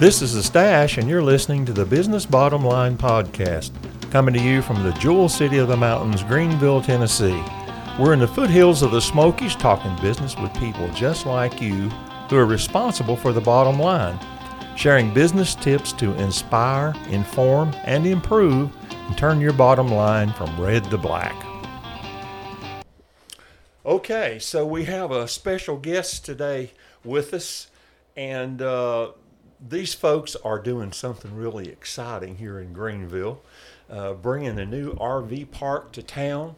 This is The Stash, and you're listening to the Business Bottom Line Podcast, coming to you from the jewel city of the mountains, Greenville, Tennessee. We're in the foothills of the Smokies talking business with people just like you who are responsible for the bottom line, sharing business tips to inspire, inform, and improve, and turn your bottom line from red to black. Okay, so we have a special guest today with us, and these folks are doing something really exciting here in Greenville, bringing a new RV park to town.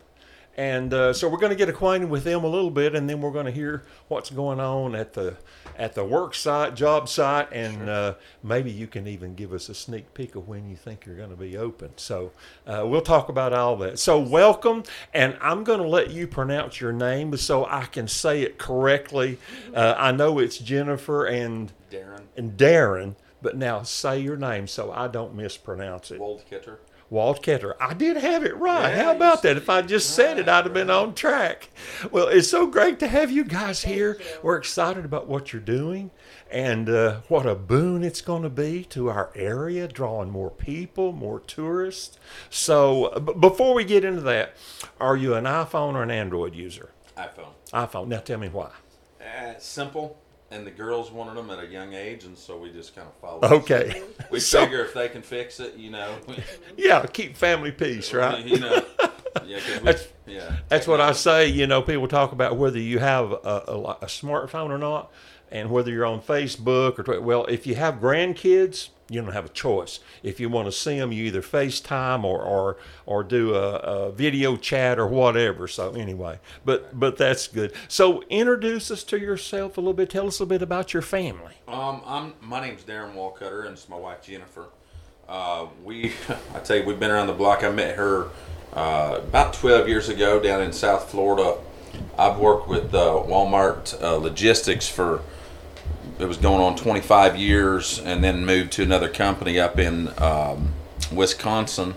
And so we're going to get acquainted with them a little bit, and then we're going to hear what's going on at the work site, job site, and sure. Maybe you can even give us a sneak peek of when you think you're going to be open. So we'll talk about all that. So welcome, and I'm going to let you pronounce your name so I can say it correctly. I know it's Jennifer and Darren. But now say your name so I don't mispronounce it. Waldkoetter. Waldkoetter. I did have it right. Yeah, how about that? If I just said it, I'd have been on track. Well, it's so great to have you guys here. We're excited about what you're doing, and what a boon it's going to be to our area, drawing more people, more tourists. So before we get into that, are you an iPhone or an Android user? iPhone. iPhone. Now tell me why. It's simple. And the girls wanted them at a young age, and so we just kind of followed. Okay. We figure if they can fix it, you know. Yeah, keep family peace, right? You know. Yeah, that's what I say. You know, people talk about whether you have a smartphone or not, and whether you're on Facebook or Twitter. Well, if you have grandkids, you don't have a choice. If you want to see them, you either FaceTime or do a video chat or whatever. So anyway, but that's good. So introduce us to yourself a little bit. Tell us a bit about your family. My name's Darren Waldkoetter, and it's my wife Jennifer. We've been around the block. I met her about 12 years ago down in South Florida. I've worked with Walmart logistics for. It was going on 25 years, and then moved to another company up in Wisconsin.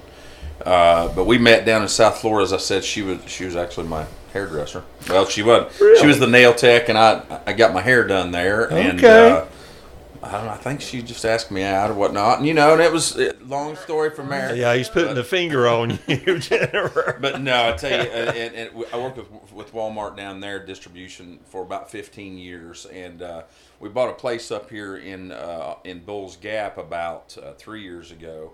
But we met down in South Florida. As I said, she was actually my hairdresser. Well, she wasn't. Really? She was the nail tech, and I got my hair done there. Okay. And I don't know. I think she just asked me out or whatnot, and you know, and it was a long story from there. Yeah, he's putting the finger on you, Jennifer. But no, I tell you, I worked with Walmart down there distribution for about 15 years, and we bought a place up here in Bull's Gap about 3 years ago,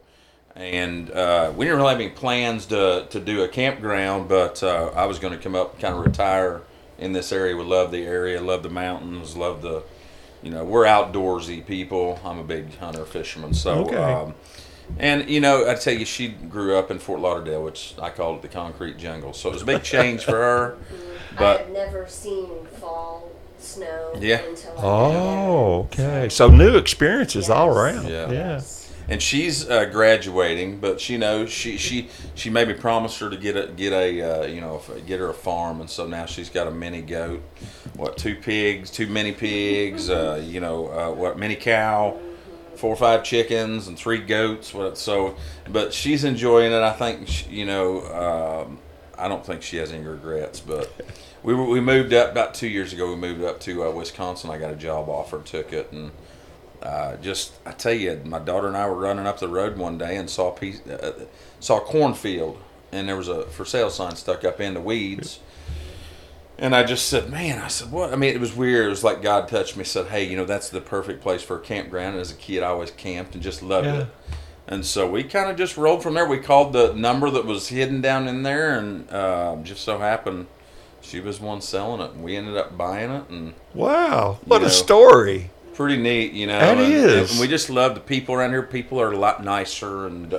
and we didn't really have any plans to do a campground, but I was going to come up and kind of retire in this area. We love the area, love the mountains, love the. You know, we're outdoorsy people. I'm a big hunter, fisherman. So, okay. And you know, I tell you, she grew up in Fort Lauderdale, which I called it the concrete jungle. So it was a big change for her. But I have never seen fall snow. Yeah. Until okay. So new experiences all around. Yeah. And she's graduating, but she knows she maybe promised her to get her a farm, and so now she's got a mini goat, two mini pigs, mini cow, 4 or 5 chickens, and 3 goats. So, but she's enjoying it. I think I don't think she has any regrets, but. We moved up about 2 years ago. We moved up to Wisconsin. I got a job offer, took it, and. I tell you, my daughter and I were running up the road one day and saw a cornfield, and there was a for sale sign stuck up in the weeds. And I just said, man, what? I mean, it was weird. It was like God touched me, said, hey, you know, that's the perfect place for a campground. And as a kid, I always camped and just loved it. And so we kind of just rolled from there. We called the number that was hidden down in there, and just so happened she was one selling it, and we ended up buying it. And wow, what a story. Pretty neat, you know. That is. And we just love the people around here. People are a lot nicer, and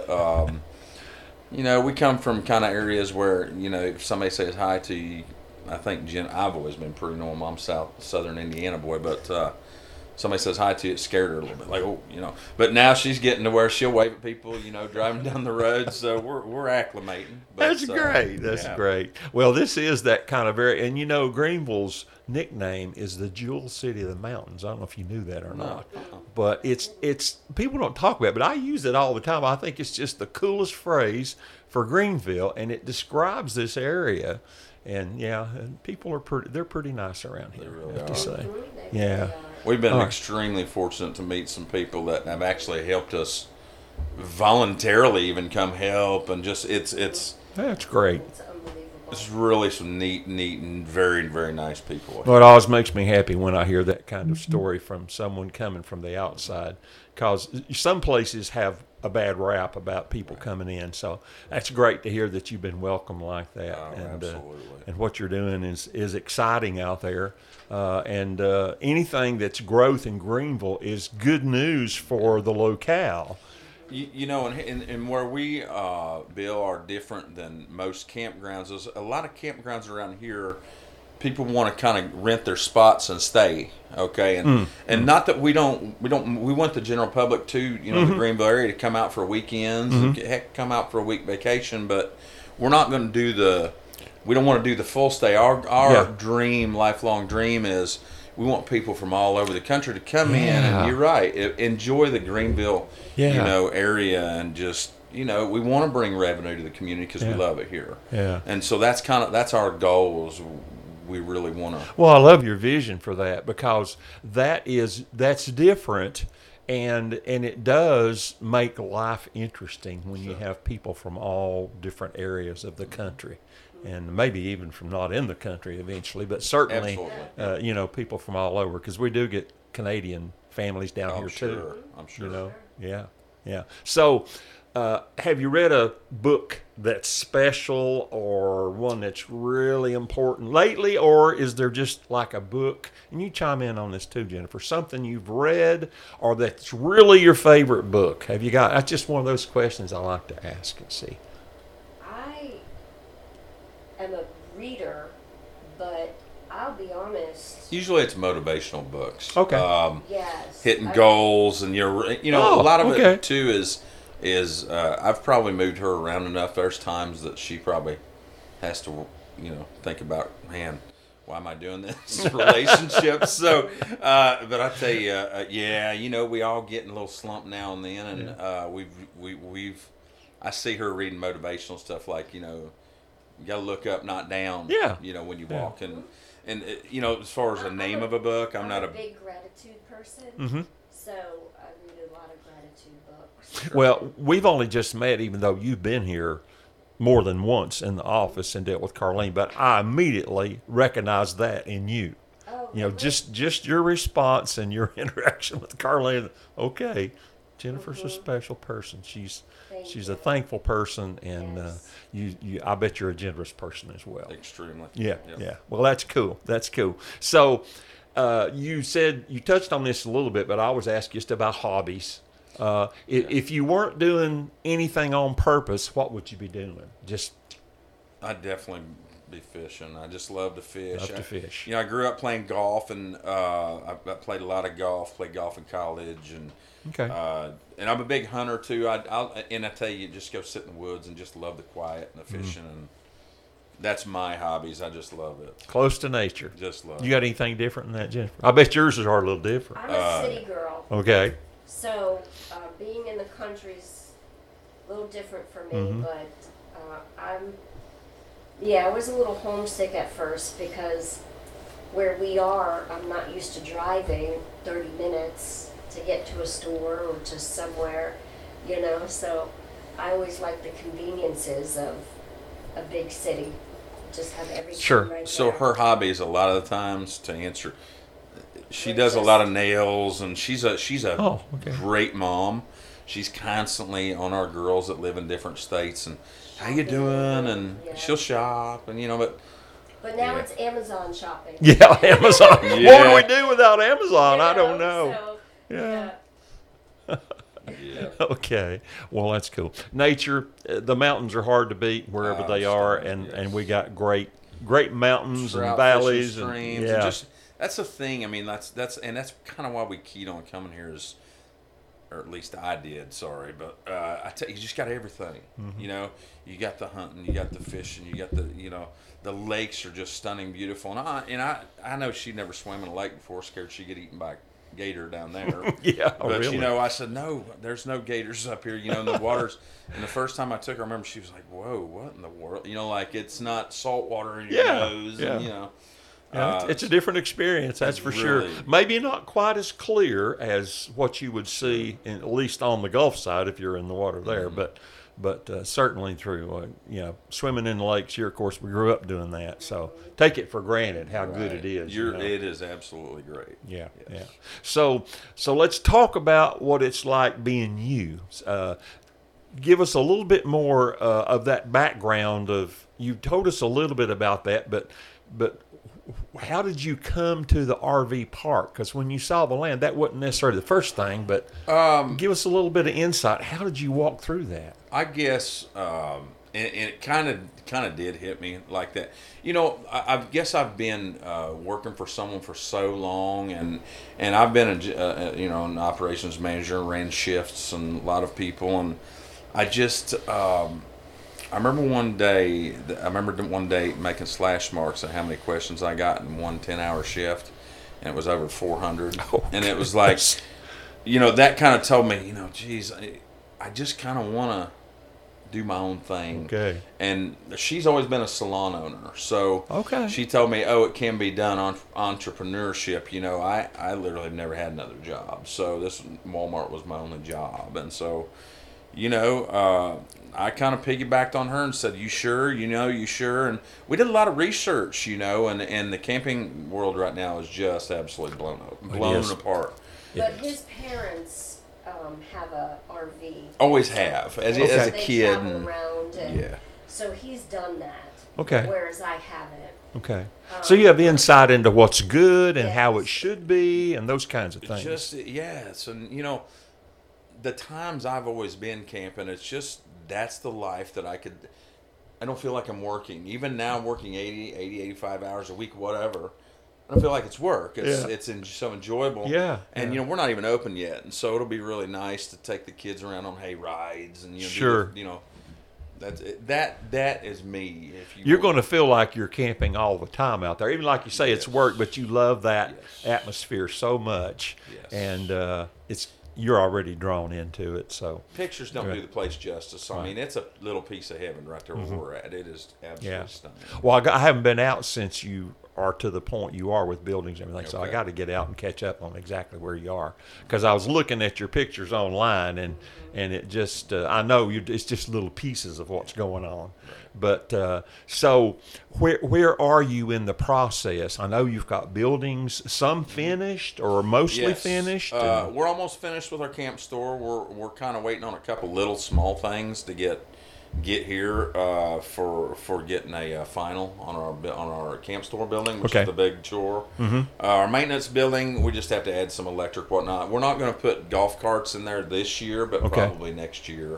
you know, we come from kind of areas where, you know, if somebody says hi to you, I think I've always been pretty normal. I'm southern Indiana boy, but somebody says hi to you, it scared her a little bit, like, oh, you know. But now she's getting to where she'll wave at people, you know, driving down the road. So we're acclimating. But, that's great. That's great. Well, this is that kind of area, and you know, Greenville's nickname is the jewel city of the mountains. I don't know if you knew that or not, but it's people don't talk about it, but I use it all the time. I think it's just the coolest phrase for Greenville, and it describes this area. And people are pretty nice around here. They really have to say. They really are. We've been extremely fortunate to meet some people that have actually helped us voluntarily even come help, and just it's that's great. It's really some neat and very nice people. Well, it always makes me happy when I hear that kind of story from someone coming from the outside, because some places have a bad rap about people coming in. So that's great to hear that you've been welcomed like that. Oh, and absolutely. And what you're doing is exciting out there. And anything that's growth in Greenville is good news for the locale. You know, and where we, Bill, are different than most campgrounds is a lot of campgrounds around here, people want to kind of rent their spots and stay, okay? And not that we want the general public to, you know, the Greenville area to come out for weekends, and heck, come out for a week vacation, but we're not going to do we don't want to do the full stay. Our lifelong dream is we want people from all over the country to come in, and you're right, enjoy the Greenville, you know, area, and just, you know, we want to bring revenue to the community because we love it here. Yeah. And so that's our goals. We really want to. Well, I love your vision for that, because that's different, and it does make life interesting when you have people from all different areas of the country. And maybe even from not in the country eventually, but certainly, you know, people from all over, because we do get Canadian families down here too. I'm sure. You know, yeah. So, have you read a book that's special or one that's really important lately, or is there just like a book? And you chime in on this too, Jennifer. Something you've read, or that's really your favorite book. Have you got? That's just one of those questions I like to ask and see. I'm a reader, but I'll be honest. Usually, it's motivational books. Okay. Hitting goals, and a lot of it too is I've probably moved her around enough. There's times that she probably has to, you know, think about, man, why am I doing this relationship? So, but I tell you, you know, we all get in a little slump now and then, and I see her reading motivational stuff like, you know, you got to look up, not down, you know, when you walk. And you know, as far as the name of a book, I'm not a big gratitude person, so I read a lot of gratitude books. Well, we've only just met, even though you've been here more than once in the office and dealt with Carlene, but I immediately recognized that in you. Oh, you know, really? just your response and your interaction with Carlene. Okay. Jennifer's a special person. She's a thankful person, and I bet you're a generous person as well. Extremely. Yeah. Well, that's cool. So you said, you touched on this a little bit, but I always ask just about hobbies. If you weren't doing anything on purpose, what would you be doing? I'd definitely be fishing. I just love to fish. You know, I grew up playing golf, and I played a lot of golf. Played golf in college, and and I'm a big hunter too. I tell you, just go sit in the woods and just love the quiet and the fishing, and that's my hobbies. I just love it. Close to nature. Just love. You got anything different than that, Jennifer? I bet yours are a little different. I'm a city girl. Okay. So being in the country's a little different for me, but I'm. Yeah, I was a little homesick at first because where we are, I'm not used to driving 30 minutes to get to a store or to somewhere, you know, so I always like the conveniences of a big city. Just have everything right so there. Her hobbies a lot of the times, to answer, she does a lot of nails, and she's a great mom. She's constantly on our girls that live in different states and how you doing, and she'll shop, and you know, but now it's Amazon shopping. Yeah, Amazon. Yeah. What do we do without Amazon? I don't know. So, yeah. Yeah. Okay. Well, that's cool. Nature, the mountains are hard to beat wherever they are, and we got great mountains and valleys and streams. Yeah. And just, that's the thing. I mean, that's kind of why we keyed on coming here is. Or at least I did. Sorry, but I tell you, just got everything. You know, you got the hunting, you got the fishing, you got the the lakes are just stunning, beautiful. And I know she never swam in a lake before, scared she'd get eaten by a gator down there. You know, I said no, there's no gators up here. You know, in the waters. And the first time I took her, I remember she was like, "Whoa, what in the world?" You know, like it's not salt water in your nose. And, you know, Yeah, it's a different experience, that's for sure. Maybe not quite as clear as what you would see, in, at least on the Gulf side, if you're in the water there. Mm-hmm. But certainly through, swimming in the lakes here, of course, we grew up doing that. So take it for granted how good it is. It is absolutely great. Yeah, yes. Yeah. So let's talk about what it's like being you. Give us a little bit more of that background of, you told us a little bit about that, but how did you come to the RV park? Because when you saw the land, that wasn't necessarily the first thing, but give us a little bit of insight. How did you walk through that? I guess, and it kind of did hit me like that. I guess I've been working for someone for so long, and I've been an operations manager, ran shifts and a lot of people, and I just... I remember one day making slash marks at how many questions I got in one 10-hour shift, and it was over 400. Oh, and it was like, that kind of told me, geez, I just kind of want to do my own thing. Okay. And she's always been a salon owner, so she told me, it can be done on entrepreneurship. I literally have never had another job, so this Walmart was my only job, and so. I kind of piggybacked on her and said, "You sure? You sure?" And we did a lot of research, and the camping world right now is just absolutely blown apart. But his parents have a RV. Always have, as a kid. They travel around, so he's done that. Okay. Whereas I haven't. Okay. So you have insight into what's good and how it should be and those kinds of things. So. The times I've always been camping, it's just, that's the life that I don't feel like I'm working. Even now I'm working 80, 85 hours a week, whatever. I don't feel like it's work. It's so enjoyable. Yeah. And, we're not even open yet. And so it'll be really nice to take the kids around on hay rides and, That is me. You're going to feel like you're camping all the time out there, even like you say, it's work, but you love that atmosphere so much, and you're already drawn into it. So pictures don't do the place justice. I mean, it's a little piece of heaven right there where we're at. It is absolutely stunning. Well, I haven't been out since you are to the point you are with buildings and everything, so I got to get out and catch up on exactly where you are, because I was looking at your pictures online, and it just I know it's just little pieces of what's going on. But so where are you in the process? I know you've got buildings, some finished or mostly finished. We're almost finished with our camp store. We're kind of waiting on a couple little small things to get here for getting a final on our camp store building, which is the big chore. Our maintenance building, we just have to add some electric, whatnot. We're not going to put golf carts in there this year, but probably next year.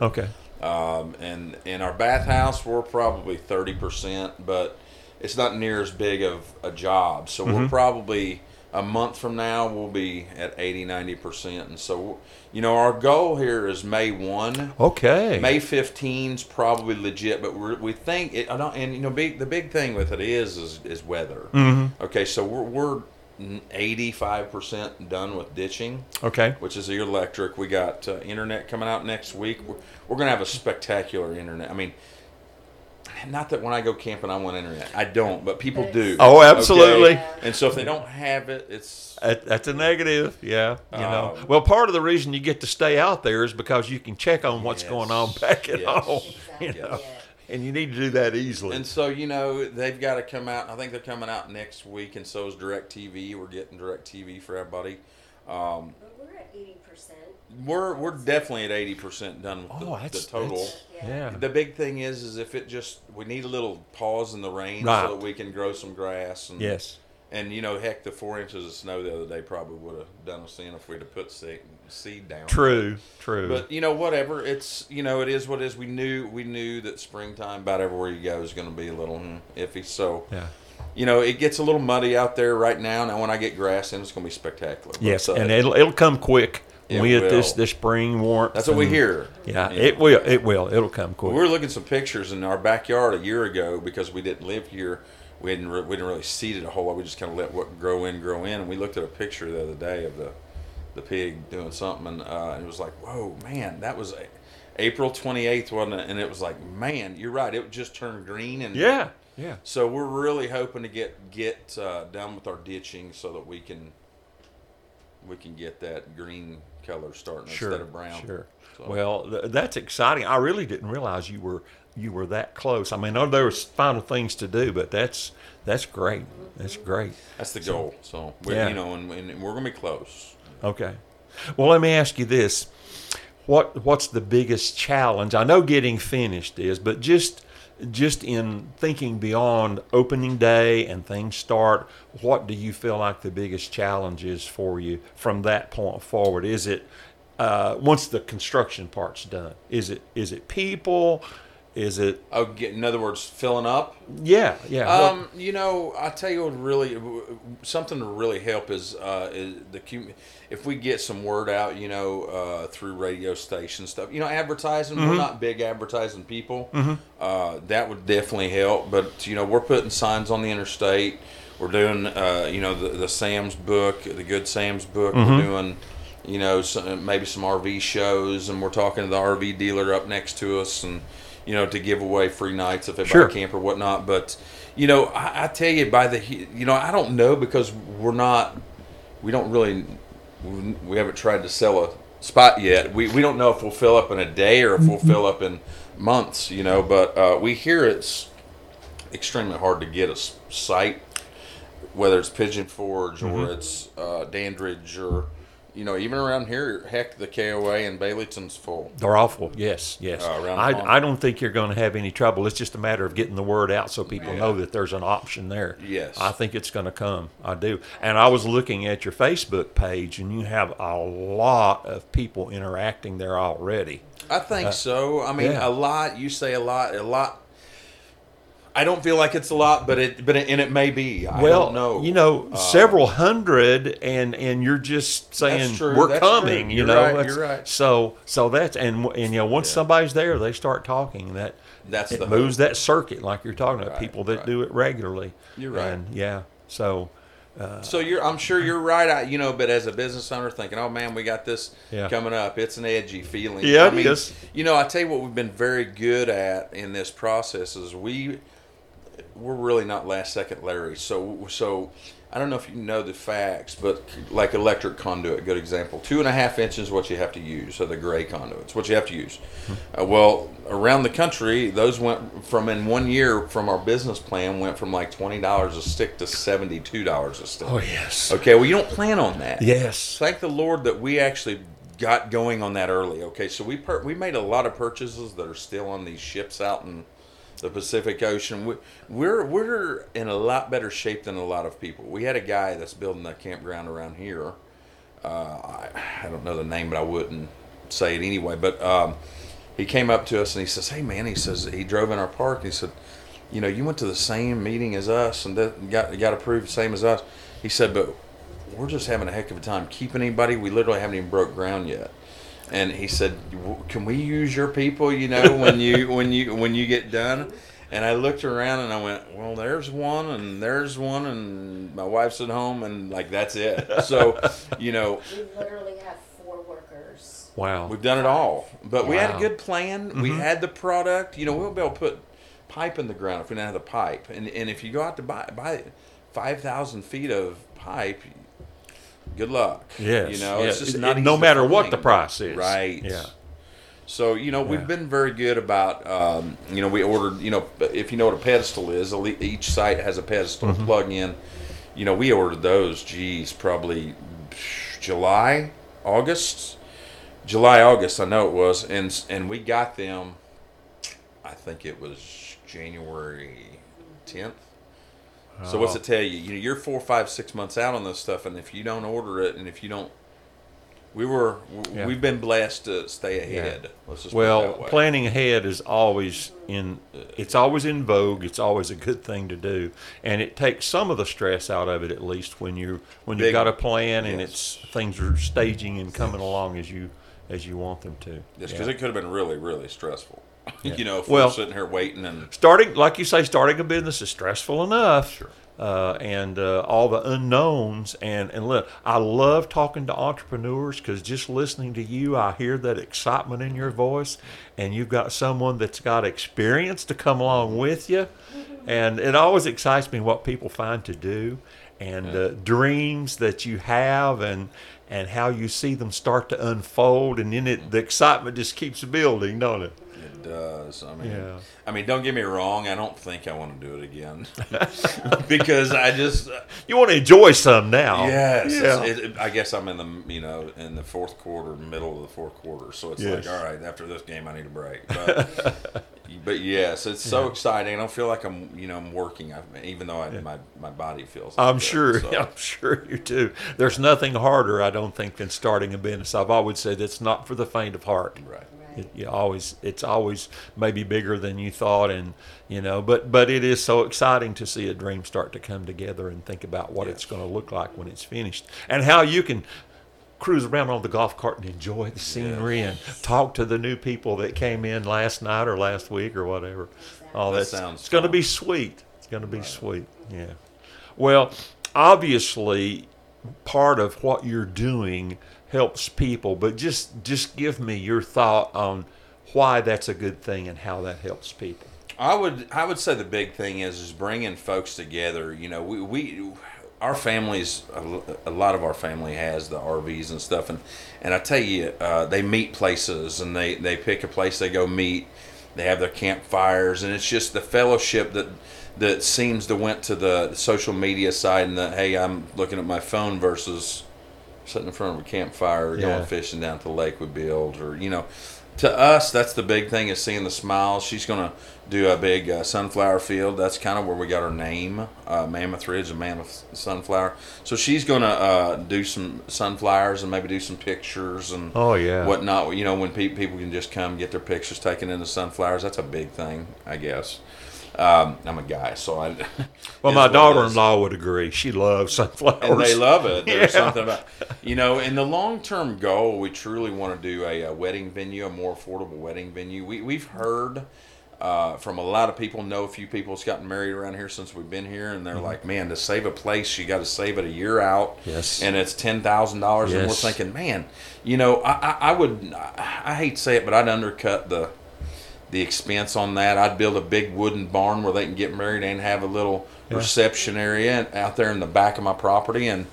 And in our bathhouse, we're probably 30%, but it's not near as big of a job. So we're probably a month from now, we'll be at 80, 90%. And so, our goal here is May 1. Okay. May 15's probably legit, but we think it. The big thing with it is weather. Okay, so we're 85% done with ditching, which is the electric. We got internet coming out next week. We're going to have a spectacular internet. I mean, not that when I go camping I want internet. I don't, but people do. Oh, absolutely. Okay? And so if they don't have it, it's... That's a negative, Well, part of the reason you get to stay out there is because you can check on what's going on back at home. Exactly. And you need to do that easily. And so, they've got to come out. I think they're coming out next week, and so is DirecTV. We're getting DirecTV for everybody. But we're at 80%. We're definitely at 80% done with the total. The big thing is if it just, we need a little pause in the rain so that we can grow some grass. And, and heck, the 4 inches of snow the other day probably would have done us in if we'd have put seed down. True. But whatever. It's it is what it is. We knew that springtime about everywhere you go is going to be a little iffy. So it gets a little muddy out there right now. Now when I get grass in, it's going to be spectacular. Yes, and it'll come quick. We had this spring warmth. That's what we hear. It will. It'll come quick. We were looking at some pictures in our backyard a year ago because we didn't live here. We didn't really seed it a whole lot. We just kind of let what grow in. And we looked at a picture the other day of the pig doing something, and it was like, whoa, man, that was April 28th, wasn't it? And it was like, man, you're right. It just turned green. And Yeah. So we're really hoping to get done with our ditching so that we can get that green color starting instead of brown. Sure. So. Well, that's exciting. I really didn't realize you were that close. I mean, there was final things to do, but that's great. That's great. That's the goal. So and we're gonna be close. Okay. Well, let me ask you this: what's the biggest challenge? I know getting finished is, but just in thinking beyond opening day and things start, what do you feel like the biggest challenge is for you from that point forward? Is it once the construction part's done? Is it people? Is it? Oh, in other words, filling up. Yeah, yeah. I tell you what, really, something to really help is if we get some word out, through radio station stuff, advertising. Mm-hmm. We're not big advertising people. Mm-hmm. That would definitely help. But we're putting signs on the interstate. We're doing, the Sam's book, the Good Sam's book. Mm-hmm. We're doing. Maybe some RV shows, and we're talking to the RV dealer up next to us, and to give away free nights if they buy a camper or whatnot. But I tell you, I don't know, because we haven't tried to sell a spot yet. We don't know if we'll fill up in a day or if we'll fill up in months. But we hear it's extremely hard to get a site, whether it's Pigeon Forge or mm-hmm. it's Dandridge or. Even around here, heck, the KOA and Baileyton's full. They're awful. Yes. I don't think you're going to have any trouble. It's just a matter of getting the word out so people know that there's an option there. Yes. I think it's going to come. I do. And I was looking at your Facebook page, and you have a lot of people interacting there already. I think so. I mean, a lot. You say a lot. I don't feel like it's a lot, but it may be. I don't know. Several hundred, and you're just saying we're coming. True. You're right. So that's and once somebody's there, they start talking. That moves that circuit like you're talking about. People that do it regularly. You're right. And so. I'm sure you're right. But as a business owner, thinking, "Oh man, we got this coming up." It's an edgy feeling. Yeah, it is. I tell you what, we've been very good at in this process is we're really not last second Larry. So I don't know if you know the facts, but like electric conduit, good example, 2.5 inches is what you have to use. So the gray conduits, what you have to use. Well, around the country, those went from in 1 year from our business plan went from like $20 a stick to $72 a stick. Oh yes. Okay. Well, you don't plan on that. Yes. Thank the Lord that we actually got going on that early. Okay. So we made a lot of purchases that are still on these ships out in the Pacific Ocean. We're in a lot better shape than a lot of people. We had a guy that's building a campground around here. I don't know the name, but I wouldn't say it anyway. But he came up to us and he says, "Hey man," he says, he drove in our park and he said, "You went to the same meeting as us and got approved the same as us." He said, "But we're just having a heck of a time keeping anybody. We literally haven't even broke ground yet." And he said, "Can we use your people, when you get done?" And I looked around and I went, "Well, there's one," and my wife's at home, and that's it. So, we literally have 4 workers. Wow. We've done it all. But we had a good plan. Mm-hmm. We had the product. We'll be able to put pipe in the ground if we don't have the pipe. And if you go out to buy 5,000 feet of pipe, good luck. Yes. It's just not no matter thing. What the price is. Right. Yeah. So, we've been very good about, we ordered, if you know what a pedestal is, each site has a pedestal mm-hmm. plug in. We ordered those, probably July, August, I know it was. And we got them, I think it was January 10th. So what's it tell you? You're 4, 5, 6 months out on this stuff, and if you don't order it, and if you don't, we've been blessed to stay ahead. Yeah. Let's just put it that way. Planning ahead is always it's always in vogue. It's always a good thing to do, and it takes some of the stress out of it, at least when you've got a plan and it's things are staging and coming along as you want them to. Yes, because it could have been really, really stressful. Yeah. If we're sitting here waiting and starting a business is stressful enough, and all the unknowns. And look, I love talking to entrepreneurs because just listening to you, I hear that excitement in your voice, and you've got someone that's got experience to come along with you. And it always excites me what people find to do, and the dreams that you have, and how you see them start to unfold, and then the excitement just keeps building, don't it? It does. I mean, don't get me wrong. I don't think I want to do it again because you want to enjoy some now. Yes. Yeah. I guess I'm in the middle of the fourth quarter, so it's like, all right, after this game, I need a break. But, but yes, it's so exciting. I don't feel like I'm working, even though my body feels like I'm sure you do. There's nothing harder, I don't think, than starting a business. I've always said it's not for the faint of heart. Right. It's always maybe bigger than you thought, and but it is so exciting to see a dream start to come together and think about what it's going to look like when it's finished, and how you can cruise around on the golf cart and enjoy the scenery and talk to the new people that came in last night or last week or whatever. All that sounds. It's going to be sweet. It's going to be sweet. Yeah. Well, obviously, part of what you're doing helps people, but just give me your thought on why that's a good thing and how that helps people. I would say the big thing is bringing folks together. Our families, a lot of our family has the RVs and stuff, and I tell you, they meet places, and they pick a place they go meet. They have their campfires, and it's just the fellowship that seems to went to the social media side, and hey, I'm looking at my phone versus sitting in front of a campfire or going fishing down to the lake we build, or to us, that's the big thing, is seeing the smiles. She's going to do a big sunflower field. That's kind of where we got our name, Mammoth Ridge and Mammoth Sunflower. So she's going to do some sunflowers and maybe do some pictures and whatnot. When people can just come get their pictures taken in the sunflowers, that's a big thing, I guess. I'm a guy, so I. Well, my daughter-in-law would agree. She loves sunflowers. And they love it. There's something about, in the long-term goal, we truly want to do a wedding venue, a more affordable wedding venue. We've heard from a lot of people, know a few people that's gotten married around here since we've been here, and they're like, man, to save a place, you got to save it a year out. Yes. And it's $10,000, and we're thinking, man, I hate to say it, but I'd undercut the expense on that. I'd build a big wooden barn where they can get married and have a little reception area out there in the back of my property, and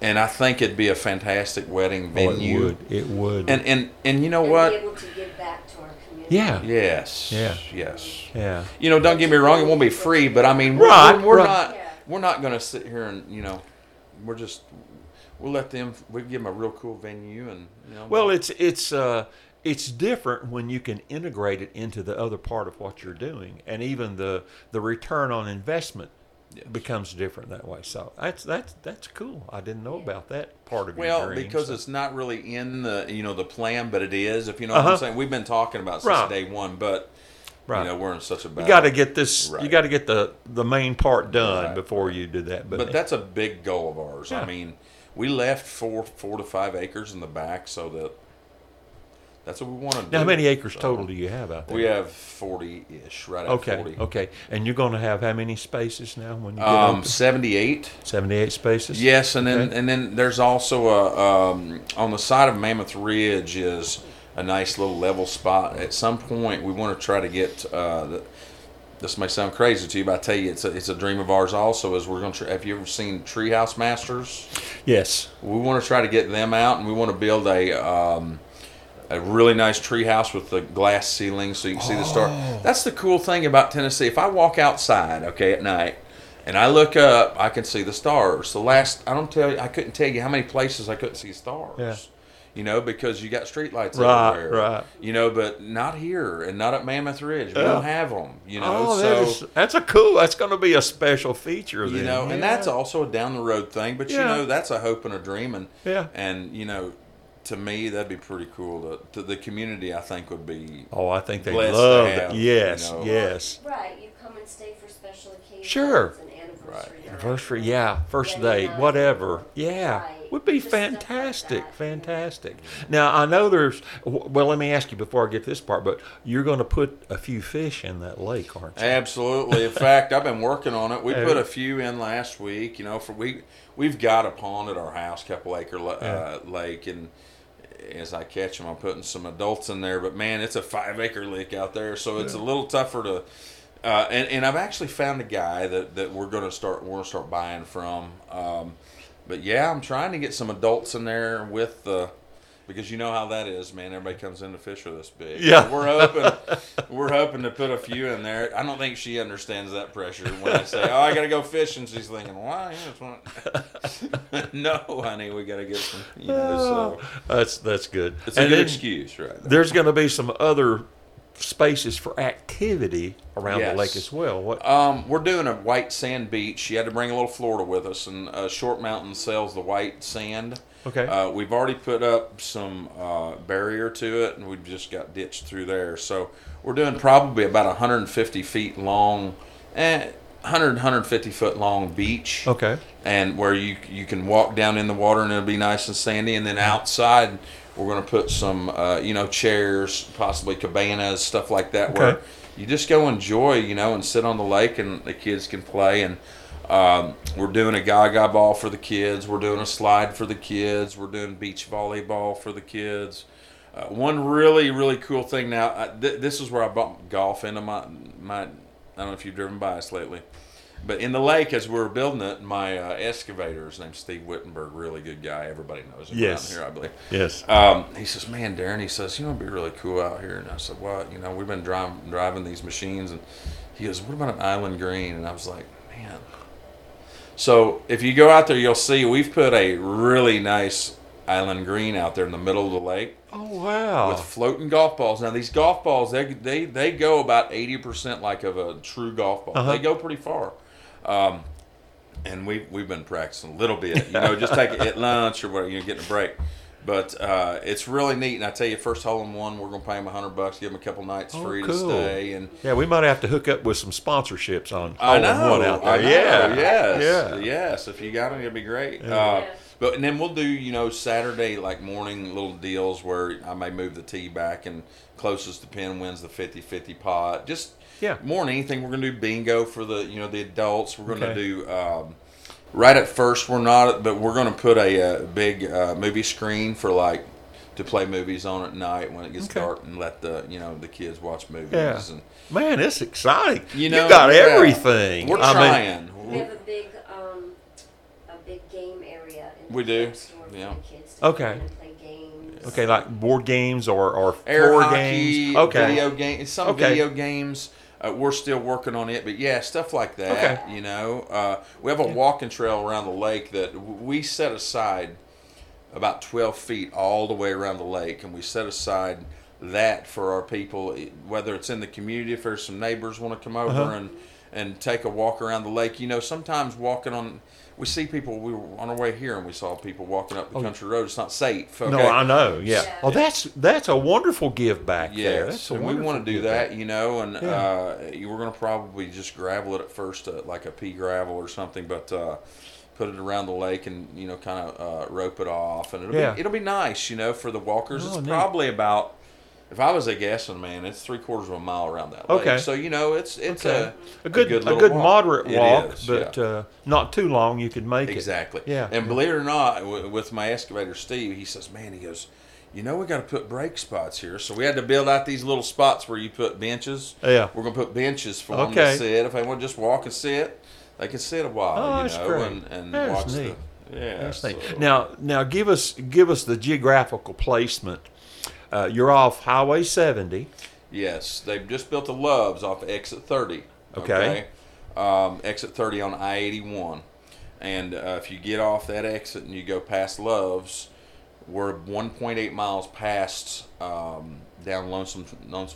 I think it'd be a fantastic wedding venue. It would. And you know what? Be able to give back to our community. Yeah. Yes. Yeah. Yes. Yeah. Don't get me wrong. It won't be free, but I mean, we're not going to sit here and we give them a real cool venue, and it's different when you can integrate it into the other part of what you're doing, and even the return on investment becomes different that way. So that's cool. I didn't know about that part of your dream. Well, because it's not really in the the plan, but it is. If you know what I'm saying, we've been talking about since day one, but we're in such a battle. You got to get this. Right. You got to get the main part done before you do that. But that's a big goal of ours. Yeah. I mean, we left four to 5 acres in the back so that. That's what we want to do. Now, how many acres total do you have out there? We have 40-ish, right at 40. Okay, and you're going to have how many spaces now when you get open? 78. 78 spaces? Yes, and then there's also on the side of Mammoth Ridge is a nice little level spot. At some point, we want to try to get this may sound crazy to you, but I tell you, it's a dream of ours also, is we're going to, have you ever seen Treehouse Masters? Yes. We want to try to get them out, and we want to build a really nice tree house with the glass ceiling so you can see the star. That's the cool thing about Tennessee. If I walk outside, at night, and I look up, I can see the stars. I couldn't tell you how many places I couldn't see stars. Yeah. Because you got streetlights everywhere. Right. But not here, and not at Mammoth Ridge. We don't have them. That's going to be a special feature. And that's also a down the road thing. But that's a hope and a dream, To me, that'd be pretty cool. To the community, I think would be. Oh, I think they love it. Yes, yes. Right, you come and stay for special occasions. Sure. An anniversary. Right. Anniversary, first date, whatever. Yeah, right. Would be fantastic. Now I know there's. Well, let me ask you before I get to this part, but you're going to put a few fish in that lake, aren't you? Absolutely. In fact, I've been working on it. We put a few in last week. We've got a pond at our house, couple acre lake, and. As I catch them, I'm putting some adults in there, but man, it's a 5-acre lake out there, so it's a little tougher to And I've actually found a guy that we're gonna start buying from. But yeah, I'm trying to get some adults in there with the, because you know how that is, man. Everybody comes in to fish with this big. Yeah, so we're hoping to put a few in there. I don't think she understands that pressure when I say, "Oh, I gotta go fishing." She's thinking, "Why?" No, honey, we gotta get some. You know, so that's good. It's a good excuse, right? There's gonna be some other spaces for activity around the lake as well. What? We're doing a white sand beach. You had to bring a little Florida with us, and Short Mountain sells the white sand. Okay. We've already put up some barrier to it, and we've just got ditched through there. So we're doing probably about 150 feet long, 150 foot long beach. Okay. And where you can walk down in the water, and it'll be nice and sandy. And then outside, we're going to put some, chairs, possibly cabanas, stuff like that, where you just go enjoy, and sit on the lake, and the kids can play. And we're doing a gaga ball for the kids. We're doing a slide for the kids. We're doing beach volleyball for the kids. One really, really cool thing now, this is where I bought golf into my, I don't know if you've driven by us lately. But in the lake, as we were building it, my excavator, his name's Steve Wittenberg, really good guy. Everybody knows him down here, I believe. Yes. He says, "Man, Darren," he says, "it'd be really cool out here." And I said, "Well, we've been driving these machines." And he goes, "What about an island green?" And I was like, man. So if you go out there, you'll see we've put a really nice island green out there in the middle of the lake. Oh, wow. With floating golf balls. Now, these golf balls, they go about 80% like of a true golf ball. Uh-huh. They go pretty far. And we've been practicing a little bit, just take it at lunch or whatever, getting a break. But it's really neat. And I tell you, first hole in one, we're going to pay them $100, give them a couple nights free to stay. And yeah, we might have to hook up with some sponsorships on hole in one out there. Yeah, yes. If you got them, it'd be great. Yeah. But and then we'll do Saturday like morning little deals where I may move the tee back and closest to pin wins the 50-50 pot. Just. Yeah. More than anything, we're going to do bingo for the the adults. We're going to do right at first. We're not, but we're going to put a big movie screen for like to play movies on at night when it gets dark and let the the kids watch movies. Yeah. And, man, it's exciting. You got everything. We're trying. We have a big game area. We do. Yeah. Kids to play games. Okay, like board games or air floor hockey, games. Okay. Video games. Some video games. We're still working on it, but yeah, stuff like that, We have a walking trail around the lake that we set aside about 12 feet all the way around the lake, and we set aside that for our people, whether it's in the community, if there's some neighbors want to come over and take a walk around the lake. Sometimes walking on... We see people, we were on our way here, and we saw people walking up the country road. It's not safe. Okay? No, I know, yeah. Oh, that's a wonderful give back there. That's and we want to do that, and we're going to probably just gravel it at first, like a pea gravel or something, but put it around the lake and, kind of rope it off. And it'll be nice, for the walkers. Oh, it's probably about... If I was a guessing man, it's 3/4 of a mile around that lake. Okay. So it's a good walk. Moderate walk, is, but not too long. You could make it. Yeah. And believe it or not, with my excavator Steve, he says, "Man," he goes, "we got to put break spots here." So we had to build out these little spots where you put benches. Yeah. We're gonna put benches for them to sit. If they want to just walk and sit, they can sit a while. Oh, that's great. And watch neat. Now give us the geographical placement. You're off Highway 70. Yes, they've just built a Love's off Exit 30. Okay. Exit 30 on I-81. And if you get off that exit and you go past Love's, we're 1.8 miles past down Lonesome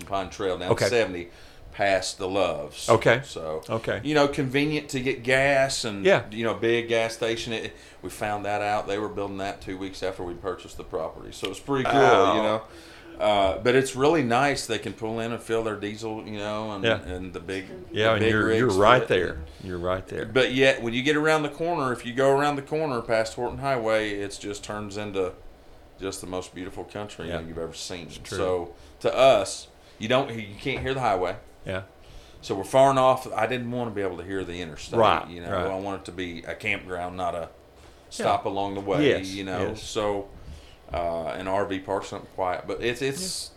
Pine Trail, down 70, past the Love's. Okay. So, convenient to get gas and, big gas station. We found that out. They were building that 2 weeks after we purchased the property. So it's pretty cool, but it's really nice. They can pull in and fill their diesel, and the big and you're right there. You're right there. But yet, when you get around the corner, if you go around the corner past Horton Highway, it just turns into just the most beautiful country you've ever seen. So to us, you can't hear the highway. Yeah. So we're far enough. I didn't want to be able to hear the interstate. Right. I want it to be a campground, not a stop along the way. Yes. So an RV park's something quiet, but it's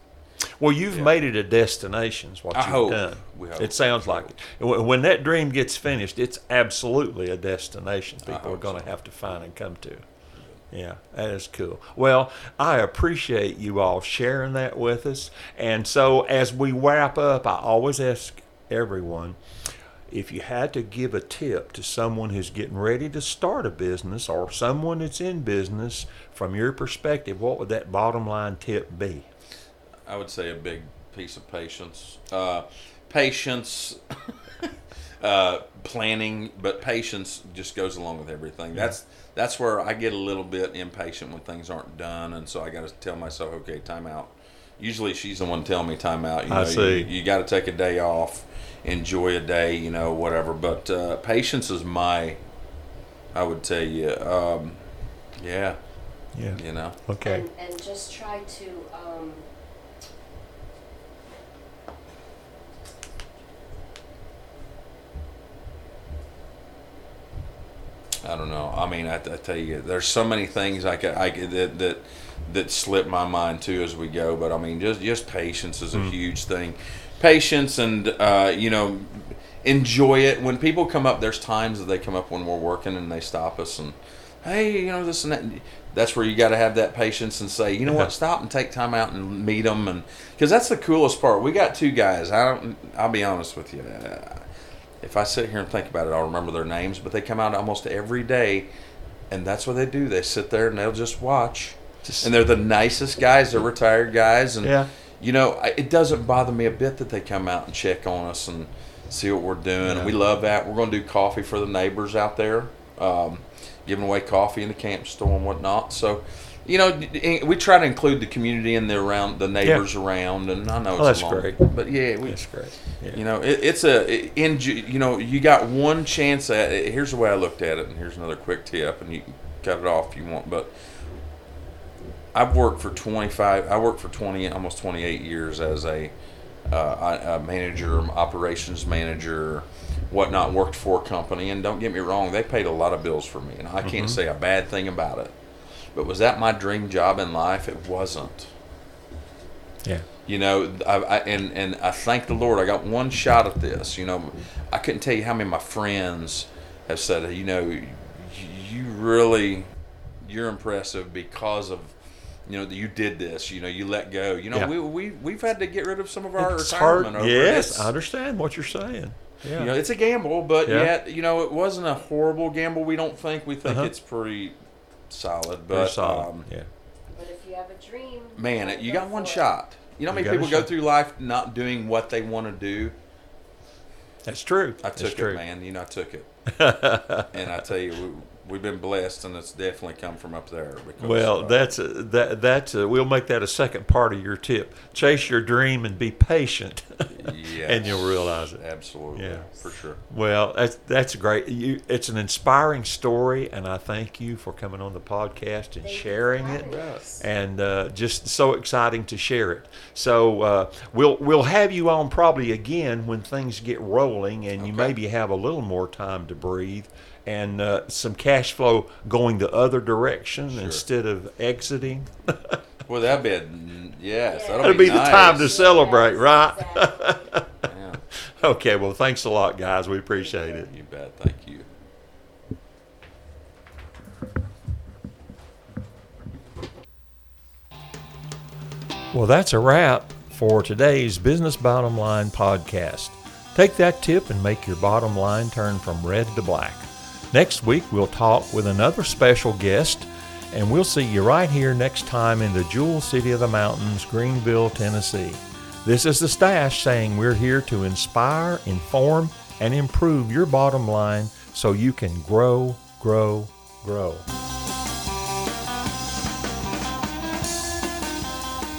Well, you've made it a destination is what you've done. We hope. It sounds like it. When that dream gets finished, it's absolutely a destination people are going to have to find and come to. Yeah, that is cool. Well, I appreciate you all sharing that with us. And so as we wrap up, I always ask everyone, if you had to give a tip to someone who's getting ready to start a business or someone that's in business, from your perspective, what would that bottom line tip be? I would say a big piece of patience. Planning, but patience just goes along with everything. That's where I get a little bit impatient when things aren't done, and so I got to tell myself, okay, time out. Usually she's the one telling me time out. I see. You got to take a day off. Enjoy a day, whatever. But patience is I would tell you, yeah, Okay. And just try to I don't know. I mean, I tell you, there's so many things that slip my mind too as we go. But I mean, just patience is a huge thing. Patience and enjoy it. When people come up, there's times that they come up when we're working and they stop us and hey, this and that. That's where you got to have that patience and say, you know what, stop and take time out and meet them, and because that's the coolest part. We got two guys. I'll be honest with you. If I sit here and think about it, I'll remember their names, but they come out almost every day, and that's what they do. They sit there and they'll just watch, and they're the nicest guys. They're retired guys, and it doesn't bother me a bit that they come out and check on us and see what we're doing. Yeah. We love that. We're going to do coffee for the neighbors out there, giving away coffee in the camp store and whatnot. So, we try to include the community and the neighbors around. And I know it's great, but that's great. Yeah. You got one chance at it. Here's the way I looked at it, and here's another quick tip, and you can cut it off if you want, but. I've worked for 20, almost 28 years as a manager, operations manager, whatnot, worked for a company. And don't get me wrong, they paid a lot of bills for me. And I can't say a bad thing about it. But was that my dream job in life? It wasn't. Yeah. And I thank the Lord. I got one shot at this. I couldn't tell you how many of my friends have said, you really... You're impressive because of, you did this. You let go. We've had to get rid of some of our retirement. Hard, over this. I understand what you're saying. Yeah. It's a gamble, but yet it wasn't a horrible gamble. We think it's pretty solid, but But if you have a dream, man, you got one shot. You know how many people go through life not doing what they want to do? That's true. I took it, man. I took it, and I tell you. We've been blessed, and it's definitely come from up there. We'll make that a second part of your tip. Chase your dream and be patient, and you'll realize it. Absolutely, for sure. Well, that's great. It's an inspiring story, and I thank you for coming on the podcast and sharing it. Yes. And just so exciting to share it. So we'll have you on probably again when things get rolling, and you maybe have a little more time to breathe. And some cash flow going the other direction instead of exiting. Well, that'd be that'd be nice. The time to celebrate, right? Exactly. Yeah. Okay, well, thanks a lot, guys. We appreciate it. You bet. Thank you. Well, that's a wrap for today's Business Bottom Line podcast. Take that tip and make your bottom line turn from red to black. Next week, we'll talk with another special guest, and we'll see you right here next time in the Jewel City of the Mountains, Greenville, Tennessee. This is The Stash saying we're here to inspire, inform, and improve your bottom line so you can grow, grow, grow.